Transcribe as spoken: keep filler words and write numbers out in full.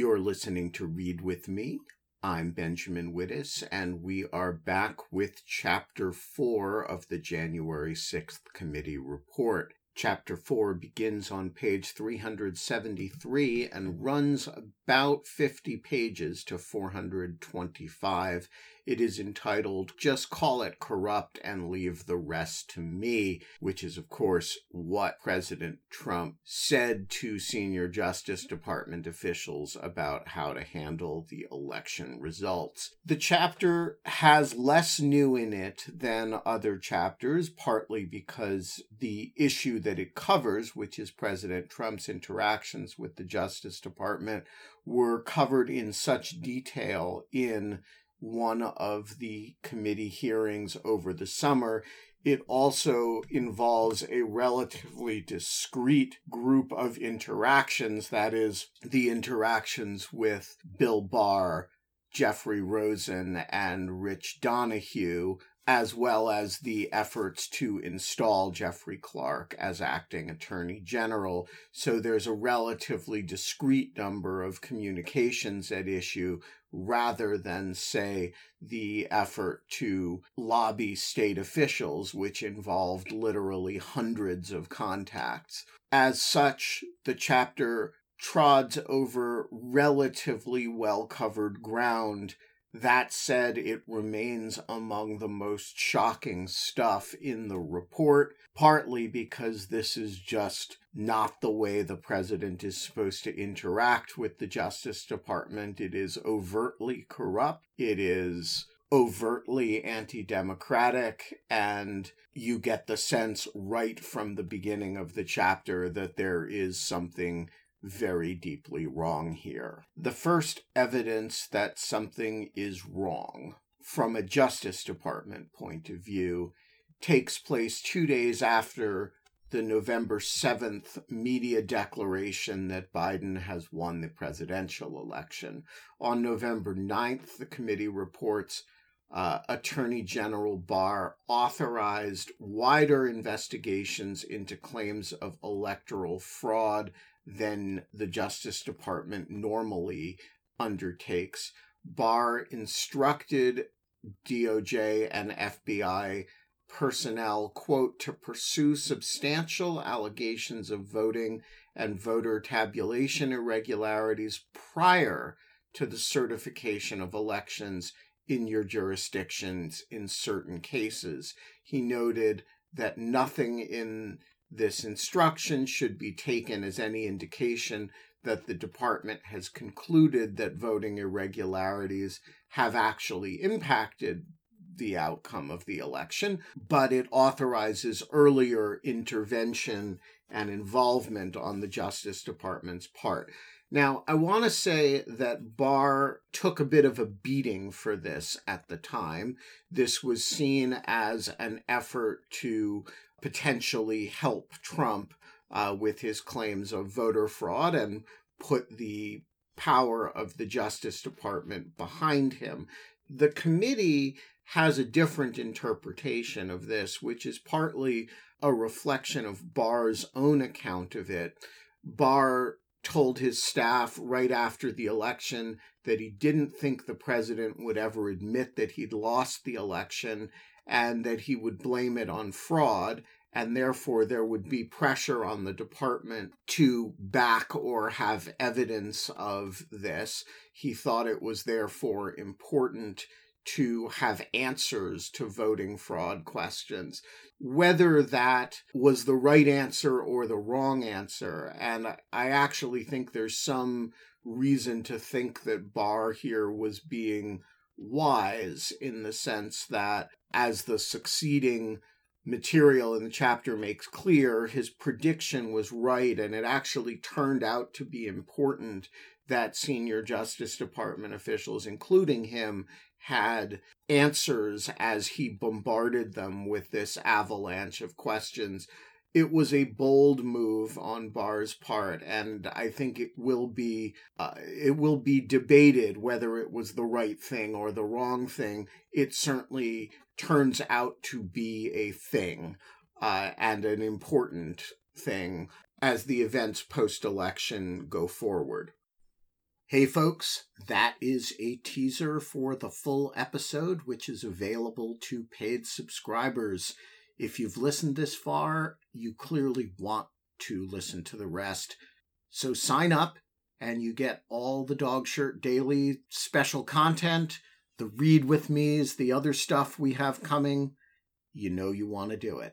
You're listening to Read With Me. I'm Benjamin Wittes, and we are back with Chapter four of the January sixth Committee Report. Chapter four begins on page three hundred seventy-three and runs about fifty pages to four hundred twenty-five. It is entitled, Just Call It Corrupt and Leave the Rest to Me, which is, of course, what President Trump said to senior Justice Department officials about how to handle the election results. The chapter has less new in it than other chapters, partly because the issue that that it covers, which is President Trump's interactions with the Justice Department, were covered in such detail in one of the committee hearings over the summer. It also involves a relatively discrete group of interactions, that is, the interactions with Bill Barr, Jeffrey Rosen, and Rich Donahue, as well as the efforts to install Jeffrey Clark as acting attorney general. So there's a relatively discrete number of communications at issue rather than, say, the effort to lobby state officials, which involved literally hundreds of contacts. As such, the chapter trods over relatively well-covered ground. That said, it remains among the most shocking stuff in the report, partly because this is just not the way the president is supposed to interact with the Justice Department. It is overtly corrupt. It is overtly anti-democratic, and you get the sense right from the beginning of the chapter that there is something very deeply wrong here. The first evidence that something is wrong from a Justice Department point of view takes place two days after the November seventh media declaration that Biden has won the presidential election. On November ninth, the committee reports Uh, Attorney General Barr authorized wider investigations into claims of electoral fraud than the Justice Department normally undertakes. Barr instructed D O J and F B I personnel, quote, to pursue substantial allegations of voting and voter tabulation irregularities prior to the certification of elections in your jurisdictions in certain cases. He noted that nothing in this instruction should be taken as any indication that the department has concluded that voting irregularities have actually impacted the outcome of the election, but it authorizes earlier intervention and involvement on the Justice Department's part. Now, I want to say that Barr took a bit of a beating for this at the time. This was seen as an effort to potentially help Trump uh, with his claims of voter fraud and put the power of the Justice Department behind him. The committee has a different interpretation of this, which is partly a reflection of Barr's own account of it. Barr told his staff right after the election that he didn't think the president would ever admit that he'd lost the election and that he would blame it on fraud, and therefore there would be pressure on the department to back or have evidence of this. He thought it was therefore important to have answers to voting fraud questions. Whether that was the right answer or the wrong answer, and I actually think there's some reason to think that Barr here was being wise, in the sense that, as the succeeding material in the chapter makes clear, his prediction was right, and it actually turned out to be important that senior Justice Department officials, including him, had answers as he bombarded them with this avalanche of questions. It was a bold move on Barr's part, and I think it will be uh, it will be debated whether it was the right thing or the wrong thing. It certainly turns out to be a thing, uh, and an important thing, as the events post-election go forward. Hey folks, that is a teaser for the full episode, which is available to paid subscribers. If you've listened this far, you clearly want to listen to the rest. So sign up and you get all the Dog Shirt Daily special content, the read with me's, the other stuff we have coming. You know you want to do it.